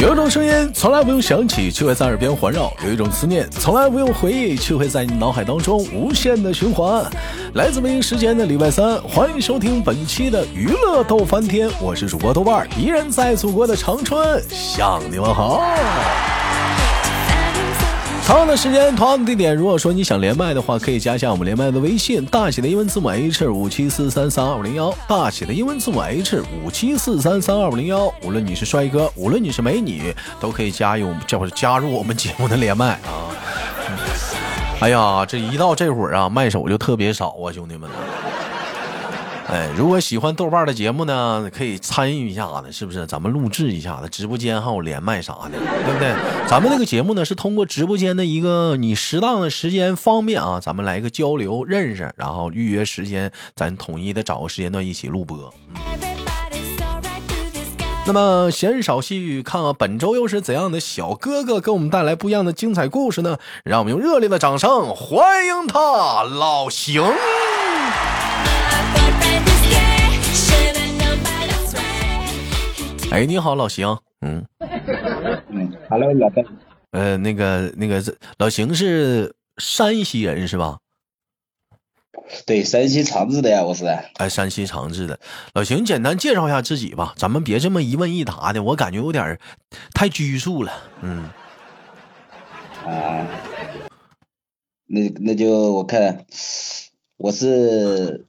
有一种声音从来不用想起，却会在耳边环绕；有一种思念从来不用回忆，却会在你脑海当中无限的循环。来自北京时间的礼拜三，欢迎收听本期的娱乐逗翻天，我是主播豆瓣，依然在祖国的长春向你们好。同样的时间，同样的地点，如果说你想连麦的话，可以加一下我们连麦的微信，大写的英文字母 H574332501，大写的英文字母 H574332501。无论你是帅哥，无论你是美女，都可以加入我们节目的连麦啊！哎呀，这一到这会儿啊，麦手就特别少啊，兄弟们。哎，如果喜欢豆瓣的节目呢，可以参与一下的，是不是？咱们录制一下的直播间还有连麦啥的，对不对？咱们那个节目呢是通过直播间的一个你适当的时间方便啊，咱们来一个交流认识，然后预约时间，咱统一的找个时间段一起录播。那么闲少细语，看看本周又是怎样的小哥哥给我们带来不一样的精彩故事呢？让我们用热烈的掌声欢迎他，老邢。哎，你好，老邢。Hello， 老邓。那个，老邢是山西人是吧？对，山西长治的呀，我是。哎，山西长治的，老邢，简单介绍一下自己吧，咱们别这么一问一答的，我感觉有点太拘束了。那就我看，我是。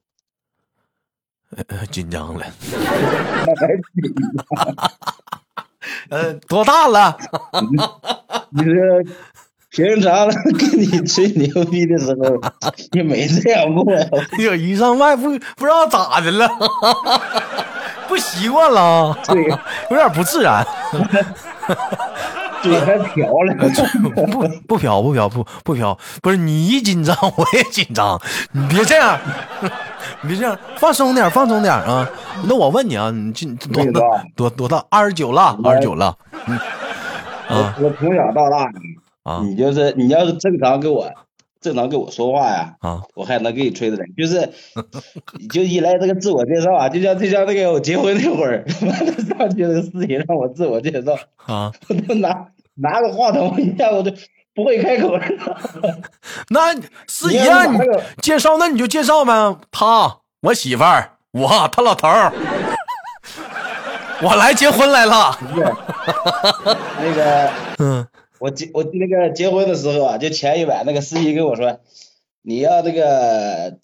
紧张了。多大了？你是平常跟你吹牛逼的时候你没这样过呀？有一上外不知道咋的了。不习惯了。对，有点不自然。嘴还瓢了。不瓢。不是，你一紧张我也紧张，你别这样。你别这样，放松点啊！那我问你啊，你多大？29了，29了。我从小到大啊，你要是正常跟我说话呀，我还能给你吹的人，就一来这个自我介绍啊，就像那个我结婚那会儿，上去的事情让我自我介绍啊，我都拿个话筒一下我就。不会开口了。那是一样，你介绍那你就介绍呗。他，我媳妇儿，我他老头儿，我来结婚来了。那个，我那个结婚的时候啊，就前一晚那个司仪跟我说，你要这个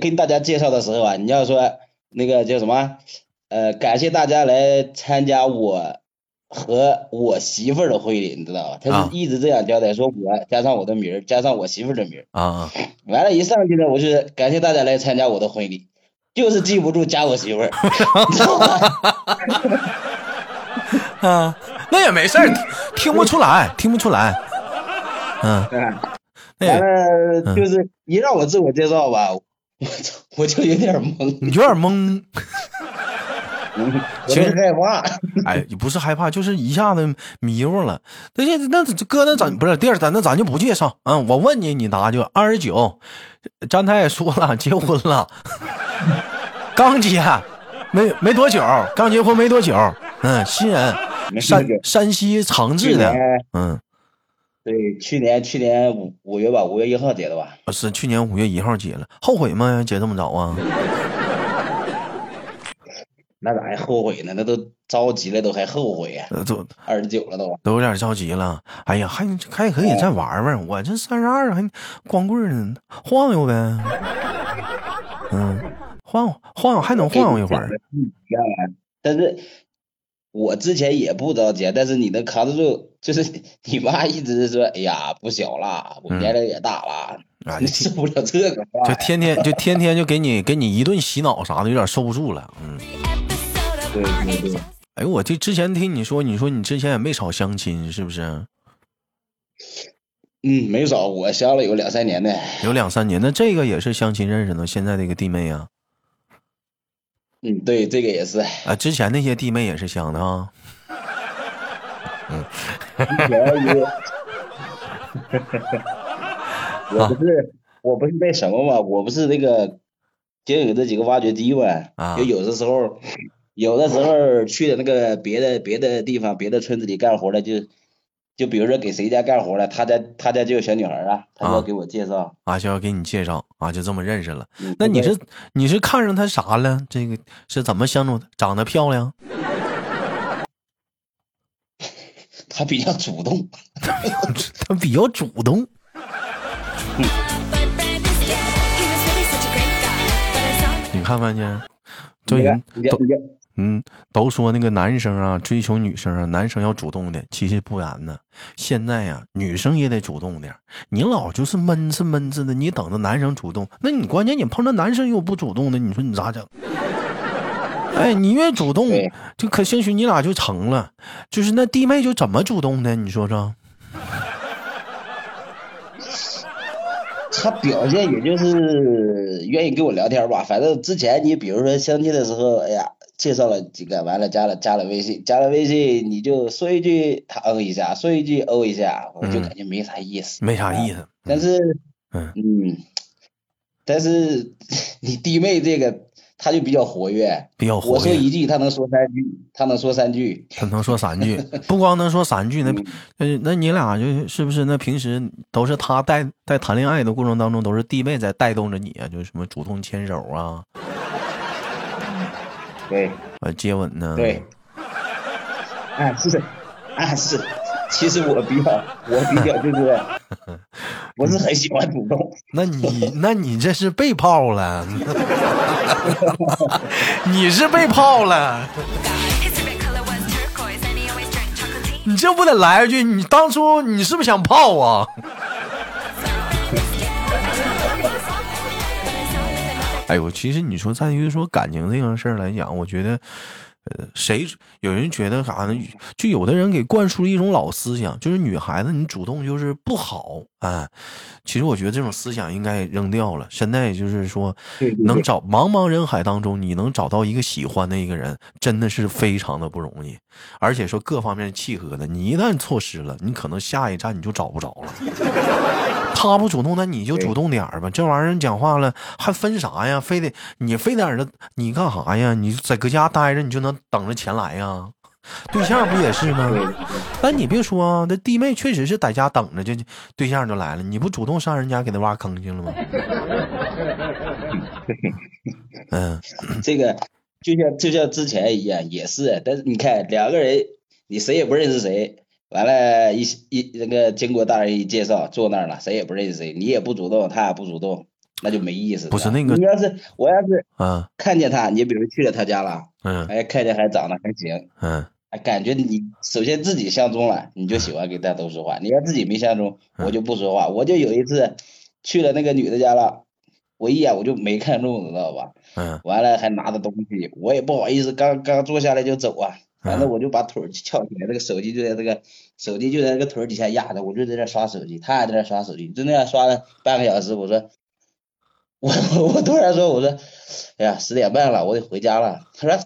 跟大家介绍的时候啊，你要说那个叫什么？感谢大家来参加我和我媳妇儿的婚礼，你知道吧？他是一直这样交代，说我加上我的名儿，加上我媳妇儿的名儿啊。完了，一上去呢，我就是感谢大家来参加我的婚礼，就是记不住加我媳妇儿。啊，那也没事儿，听不出来。完了就是你让我自我介绍吧，我就有点懵。你有点懵。其实害怕，哎，你不是害怕，就是一下子迷糊了。那哥，那咱不是第二，咱就不介绍啊。我问你，你答就29。张太也说了，结婚了，刚结，没多久，刚结婚没多久。新人，山西长治的。对，去年5月吧，5月1号结的吧。是去年5月1号结了，后悔吗？结这么早啊？那咋还后悔呢？那都着急了，都还后悔呀、啊！都29了都有点着急了。哎呀，还可以再玩玩。我这32还光棍呢，晃悠呗。晃悠还能晃悠一会儿。但是，我之前也不着急，但是你能扛得住，就是你妈一直说：“哎呀，不小了，我年龄也大了。”啊，你受不了这个，就天天就给你一顿洗脑啥的，有点受不住了。对。哎，我这之前听你说你之前也没少相亲，是不是？没少，我相了有2-3年的。有2-3年，那这个也是相亲认识的，现在这个弟妹啊。对，这个也是。啊，之前那些弟妹也是相的啊。我不是那什么嘛，我不是那个，就有这几个挖掘机嘛，就有的时候有的时候去的那个别的地方、别的村子里干活的，就比如说给谁家干活了，他家就有小女孩啊，他就要给我介绍啊，就要给你介绍啊，就这么认识了。嗯、那你是看上他啥了？这个是怎么相处？长得漂亮？他比较主动，他比较主动。你看看去，对呀，都说那个男生啊追求女生啊，男生要主动的，其实不然呢。现在啊，女生也得主动点。你老就是闷着的，你等着男生主动，那你关键你碰到男生又不主动的，你说你咋整？哎，你越主动，就可兴许你俩就成了。就是那弟妹就怎么主动的？你说说。他表现也就是愿意跟我聊天吧，反正之前你比如说相亲的时候，哎呀，介绍了几个，完了加了微信，你就说一句他嗯一下，说一句哦一下，我就感觉没啥意思，但是，但是你弟妹这个他就比较活跃，我说一句他能说三句，不光能说三句，那你俩就是不是那平时都是他在谈恋爱的过程当中，都是弟妹在带动着你啊，就是什么主动牵手啊，对，接吻呢，对，是，其实我比较就是不是很喜欢主动。那你这是被泡了，你是被泡了，你这不得来一句，你当初你是不是想泡啊？哎呦，其实你说在于说感情这样事儿来讲，我觉得。有人觉得啥呢？就有的人给灌输一种老思想，就是女孩子你主动就是不好啊。其实我觉得这种思想应该扔掉了。现在就是说，能找茫茫人海当中，你能找到一个喜欢的一个人，真的是非常的不容易，而且说各方面契合的，你一旦错失了，你可能下一站你就找不着了。他不主动，那你就主动点儿吧。这玩意儿讲话了还分啥呀？非得儿子，你干啥呀？你在搁家待着，你就能等着钱来呀？对象不也是吗？但你别说啊，那弟妹确实是在家等着，就对象就来了。你不主动上人家给他挖坑去了吗？嗯，这个就像之前一样，也是。但是你看两个人，你谁也不认识谁。完了那个经过大人一介绍，坐那儿了，谁也不认识谁，你也不主动，他也不主动，那就没意思。不是那个，我要是啊看见他，你比如去了他家了，嗯，哎，看见还长得还行，嗯，感觉你首先自己相中了，你就喜欢跟他都说话。你要自己没相中，我就不说话。我就有一次去了那个女的家了，我一眼我就没看中，知道吧？嗯，完了还拿着东西，我也不好意思，刚坐下来就走啊。反正我就把腿翘起来，这个手机就在这个腿底下压着，我就在这刷手机，他还在这刷手机，就那样刷了半个小时。我说，我突然说，我说，哎呀，10点半了，我得回家了。他说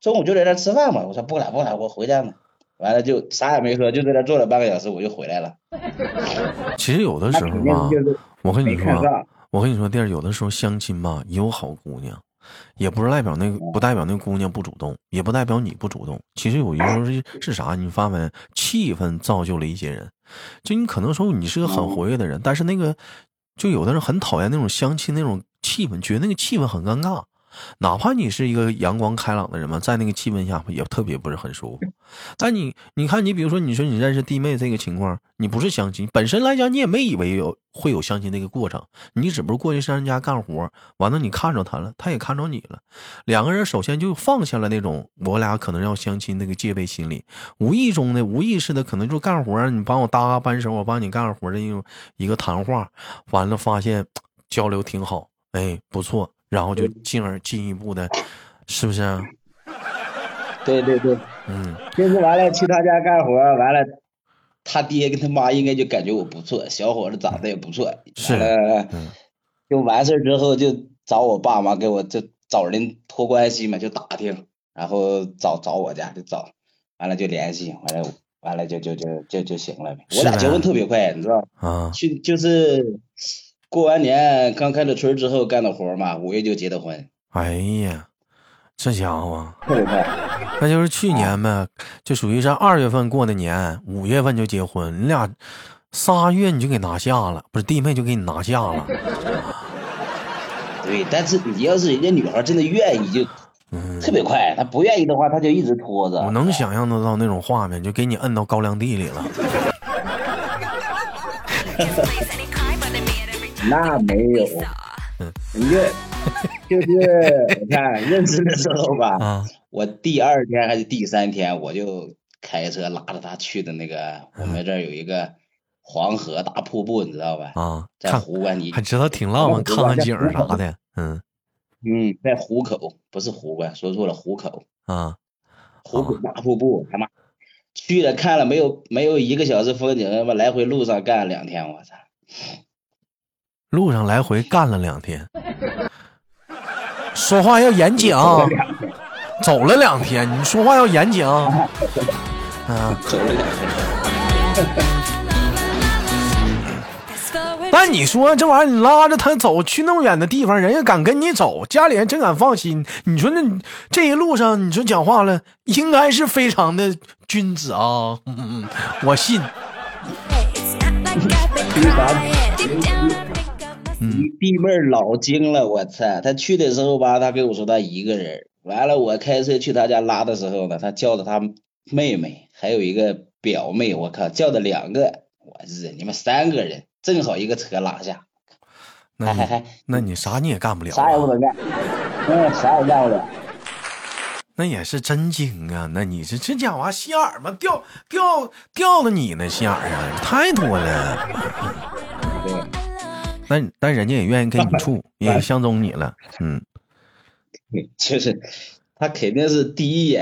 中午就在这吃饭嘛。我说不敢，我回家嘛。完了就啥也没说，就在这坐了半个小时，我就回来了。其实有的时候吧，我跟你说，弟儿，有的时候相亲吧，也有好姑娘。也不代表那个姑娘不主动，也不代表你不主动。其实有一时候是啥？你发现气氛造就了一些人，就你可能说你是个很活跃的人，但是那个就有的人很讨厌那种相亲那种气氛，觉得那个气氛很尴尬。哪怕你是一个阳光开朗的人嘛，在那个气氛下也特别不是很舒服。但你看，你比如说，你说你认识弟妹这个情况，你不是相亲本身来讲，你也没以为会有相亲那个过程，你只不过过去上人家干活，完了你看着他了，他也看着你了，两个人首先就放下了那种我俩可能要相亲那个戒备心理，无意识的可能就干活，你帮我搭扳手，我帮你干活的一个谈话，完了发现交流挺好，哎，不错。然后就进一步的，是不是啊？对，嗯，就是完了去他家干活，完了他爹跟他妈应该就感觉我不错，小伙子长得也不错，是，就完事之后就找我爸妈给我就找人托关系嘛，就打听，然后找我家就找，完了就联系，完了就行了呗。我俩结婚特别快，你知道啊？去就是。过完年刚开了春之后干的活嘛，5月就结的婚。哎呀，这家伙啊，特别快。那就是去年呗，就属于是2月份过的年，5月份就结婚，你俩3月你就给拿下了，不是弟妹就给你拿下了。对，但是你要是人家女孩真的愿意就。特别快，他不愿意的话，他就一直拖着。我能想象得到那种画面，就给你摁到高粱地里了。那没有，你就是你看认识的时候吧，啊、我第2天还是第3天，我就开车拉着他去的那个，我们这儿有一个黄河大瀑布，你知道吧？啊，在湖湾你还知道挺浪漫，看看景儿啥的，嗯。嗯，在湖口不是湖关，说错了，湖口啊，湖口大瀑布，他妈去了看了没有1个小时风景，他妈来回路上干了2天，我操！路上来回干了2天，说话要严谨，走了2天，你说话要严谨啊，走了2天。那你说这玩意儿，你拉着他走去那么远的地方，人家敢跟你走，家里人真敢放心。你说这一路上，你说讲话了，应该是非常的君子啊，嗯，我信。你弟妹老精了，我操！他去的时候吧，他跟我说他一个人，完了我开车去他家拉的时候呢，他叫着他妹妹，还有一个表妹，我靠，叫的2个，我日，你们3个人。正好一个车拉下，那你啥你也干不了，啥也不能干，啥也干不了。那也是真精啊！那你这家伙心眼嘛，掉了你那心眼啊，太多了。对，但人家也愿意跟你处，也相中你了，嗯。就是他肯定是第一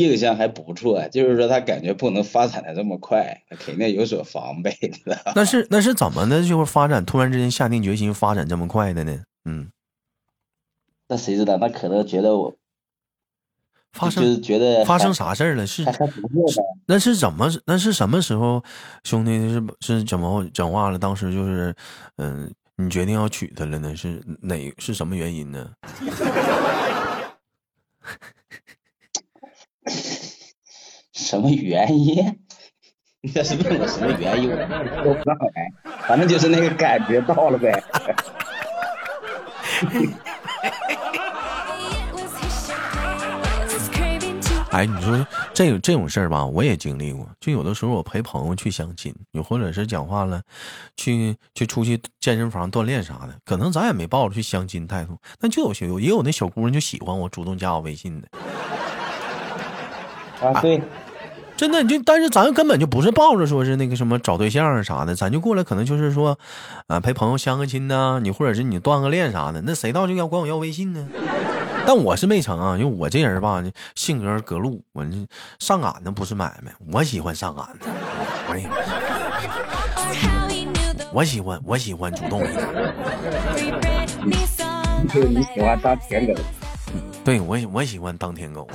印象还不错，就是说他感觉不能发展的这么快，他肯定有所防备的。那是怎么的？就是发展突然之间下定决心发展这么快的呢？嗯，那谁知道？那可能觉得我发生啥事儿了？是那是怎么？那是什么时候？兄弟是怎么讲话了？当时就是你决定要娶她了呢？是哪？是什么原因呢？什么原因？你这是问我什么原因？我不知道哎，反正就是那个感觉到了呗。哎，你说这种事儿吧，我也经历过。就有的时候我陪朋友去相亲，又或者是讲话了，去出去健身房锻炼啥的，可能咱也没抱着去相亲态度，但就也有那小姑娘就喜欢我，主动加我微信的。啊，对，真的就，但是咱根本就不是抱着说是那个什么找对象啥的，咱就过来可能就是说，啊，陪朋友相个亲呐，你或者是你锻个炼啥的，那谁到就要管我要微信呢？但我是没成啊，因为我这人吧，性格隔路，我上赶的不是买卖，我喜欢上赶的，我喜欢主动一点。你喜欢当舔狗？对，我喜欢当舔狗。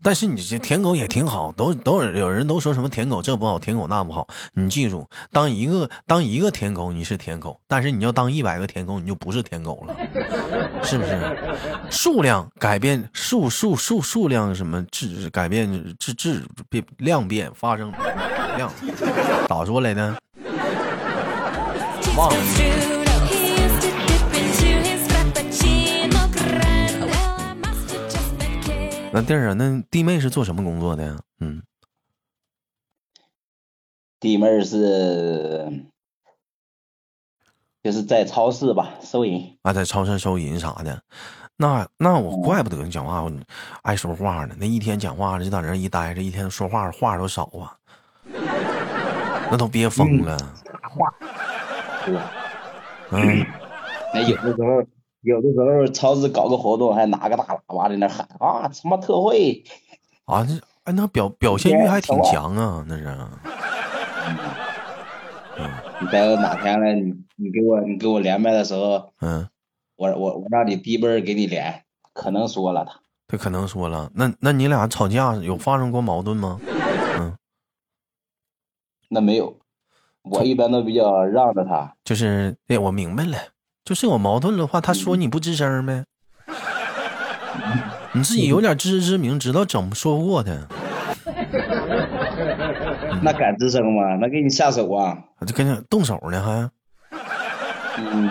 但是你这舔狗也挺好，都有人都说什么舔狗这不好，舔狗那不好。你记住，当一个舔狗你是舔狗，但是你要当100个舔狗你就不是舔狗了，是不是？数量改变数量什么质改变质变量变发生量咋说来呢？忘了。那弟儿啊，那弟妹是做什么工作的呀？嗯，弟妹就是在超市吧，收银啊，在超市收银啥的。那我怪不得你讲话爱说话呢。那一天讲话就在那一待着，一天说话都少啊，那都憋疯了。话多，嗯，那有的时候。有的时候超市搞个活动，还拿个大喇叭在那喊啊，什么特惠啊！这哎，那表现欲还挺强啊，那是。嗯，你待到哪天了？你给我连麦的时候，嗯，我让你弟妹给你连，可能说了他可能说了。那你俩吵架有发生过矛盾吗？嗯，那没有，我一般都比较让着他。就是，哎，我明白了。就是有矛盾的话，他说你不吱声呗？你自己有点自知之明，知道整不说过的。那敢吱声吗？那给你下手啊！我就跟你动手呢，还。嗯，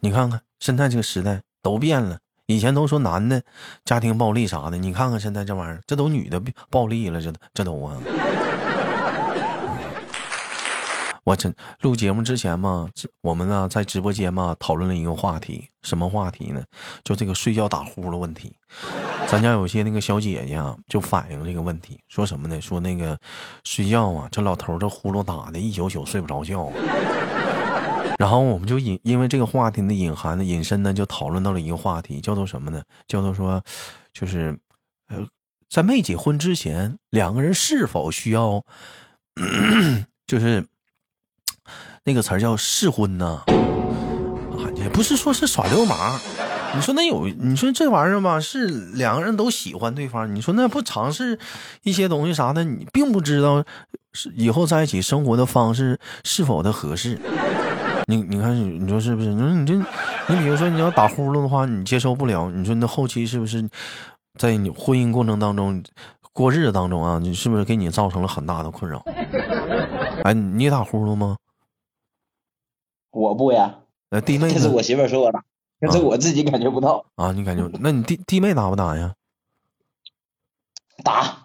你看看现在这个时代都变了，以前都说男的家庭暴力啥的，你看看现在这玩意儿，这都女的暴力了，这都啊。我这录节目之前嘛，我们呢在直播间嘛讨论了一个话题，什么话题呢？就这个睡觉打呼噜的问题。咱家有些那个小姐姐啊，就反映这个问题，说什么呢？说那个睡觉啊，这老头这呼噜打的一宿宿睡不着觉。然后我们就因为这个话题的引申呢，就讨论到了一个话题，叫做什么呢？叫做说，就是在没结婚之前，两个人是否需要，就是。那个词儿叫试婚呢，也不是说是耍流氓。你说那你说这玩意儿吧，是两个人都喜欢对方，你说那不尝试一些东西啥的，你并不知道以后在一起生活的方式是否的合适。你看，你说是不是？你说你比如说你要打呼噜的话，你接受不了。你说那后期是不是在你婚姻过程当中？过日子当中啊，你是不是给你造成了很大的困扰？哎，你打呼噜吗？我不呀。弟妹，这是我媳妇说我打，但是我自己感觉不到啊。你感觉？那你弟妹打不打呀？打。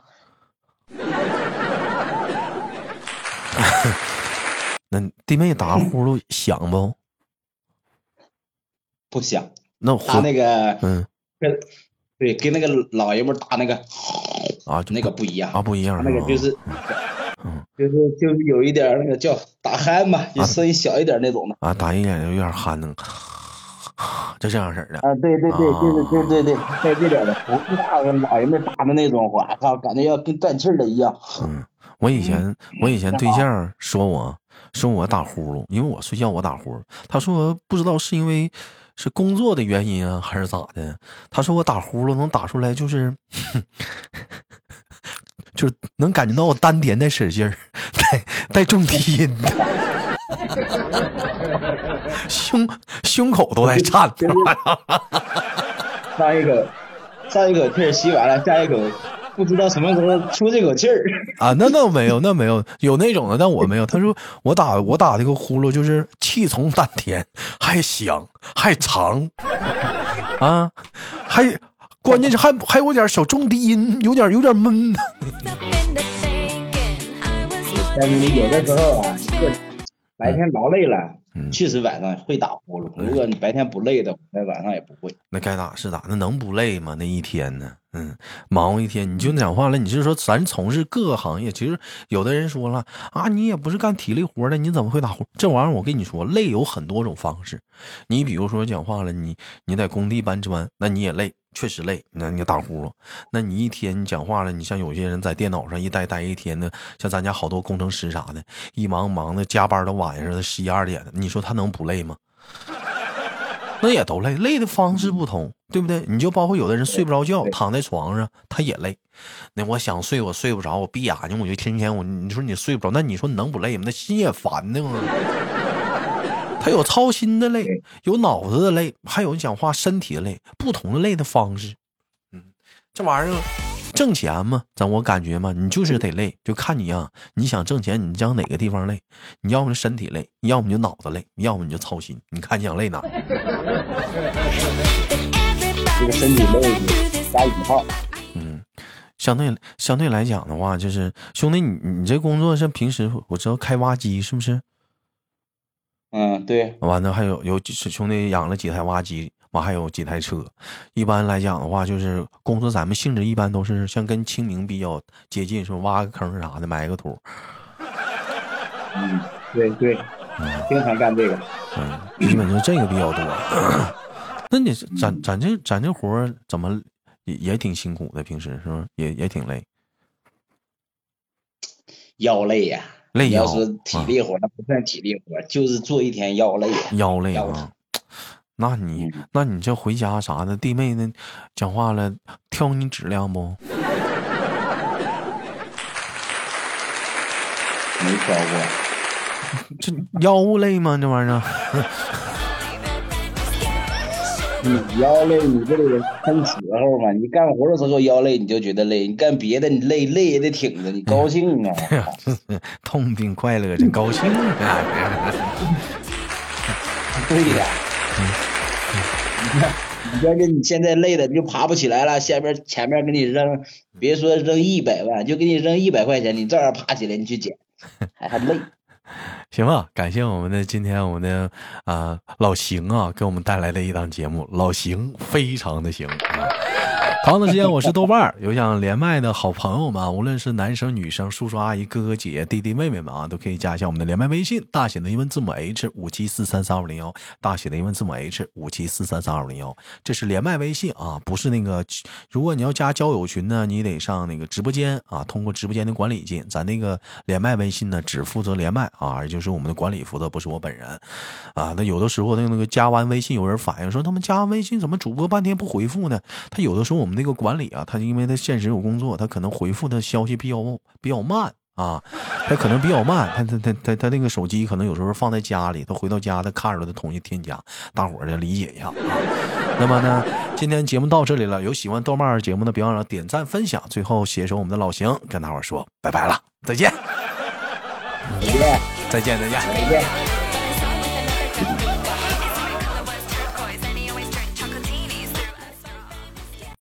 那弟妹打呼噜响不？不响。那他那个对，跟那个老爷们打那个。啊，那个不一样啊，不一样，那个就是，就是有一点那个叫打鼾嘛，就声音小一点那种的啊，打一点有点鼾呢，就这样式的啊，对，对，带这点的，不大跟老爷们打的那种，我靠，感觉要跟断气的一样。嗯，我以前对象说我打呼噜，因为我睡觉我打呼噜，他说不知道是因为。是工作的原因啊，还是咋的？他说我打呼噜能打出来，就是能感觉到我丹田在使劲儿，带重低音的，胸口都在颤。上一口气吸完了，下一口不知道什么时候出这口气儿啊？那倒没有，有那种的，但我没有。他说我打这个呼噜就是气从丹田，还响还长啊，还关键是还有点小重低音，有点闷的。但是有的时候啊，白天劳累了。确实晚上会打呼噜，如果你白天不累的，那晚上也不会。那该打是打，那能不累吗？那一天呢？忙一天，你就讲话了。你是说咱从事各个行业，其实有的人说了啊，你也不是干体力活的，你怎么会打呼？这玩意儿我跟你说，累有很多种方式。你比如说讲话了，你在工地搬砖，那你也累，确实累，那你打呼噜。那你一天你讲话了，你像有些人在电脑上一待一天呢，像咱家好多工程师啥的，一忙的加班到晚上11、2点的，你说他能不累吗？那也都累，累的方式不同，对不对？你就包括有的人睡不着觉，躺在床上他也累。那我想睡我睡不着，我闭眼睛我就天天你说你睡不着，那你说你能不累吗？那心也烦的嘛。他有操心的累，有脑子的累，还有讲话身体的累，不同的累的方式。这玩意儿挣钱嘛，我感觉嘛，你就是得累，就看你啊，你想挣钱，你讲哪个地方累？你要么身体累，你要么就脑子累，要么你就操心。你看你想累哪？这个身体累加引号。相对来讲的话，就是兄弟，你这工作是平时我知道开挖机是不是？对。完了还有兄弟养了几台挖机。还有几台车，一般来讲的话，就是工作咱们性质一般都是像跟清明比较接近，说挖个坑啥的，埋个土。对，经常干这个。基本就这个比较多。那你咱这活怎么也挺辛苦的，平时是吧？也挺累。腰累呀，累腰。要是体力活，那不算体力活，就是做一天腰累。腰累啊。那你这回家啥的，弟妹呢？讲话了，挑你质量不？没挑过。这腰累吗？这玩意儿？你腰累，你这个看时候嘛，你干活的时候腰累你就觉得累，你干别的你累也得挺着，你高兴啊！痛并快乐着，高兴啊！对呀、啊，你看，你现在累的就爬不起来了，下边前面给你扔，别说扔100万，就给你扔100块钱，你照样爬起来你去捡，还累。行吧，感谢我们的今天我们的老邢啊，给我们带来的一档节目，老邢非常的行。同样的时间，我是豆瓣儿，有想连麦的好朋友们，无论是男生女生、叔叔阿姨、哥哥姐姐、弟弟妹妹们啊，都可以加一下我们的连麦微信，大写的英文字母 H574332501，大写的英文字母 H574332501，这是连麦微信啊，不是那个。如果你要加交友群呢，你得上那个直播间啊，通过直播间的管理进。咱那个连麦微信呢，只负责连麦啊，也就是我们的管理负责，不是我本人啊。那有的时候那个加完微信，有人反映说他们加完微信怎么主播半天不回复呢？他有的时候我们那个管理啊，他因为他现实有工作，他可能回复的消息比较慢啊，他可能比较慢，他那个手机可能有时候放在家里，他回到家他看着他同意添加，大伙儿就理解一下。那么呢，今天节目到这里了，有喜欢豆瓣节目的别忘了点赞分享，最后携手我们的老邢跟大伙儿说拜拜了，再见，再见，再见，再见。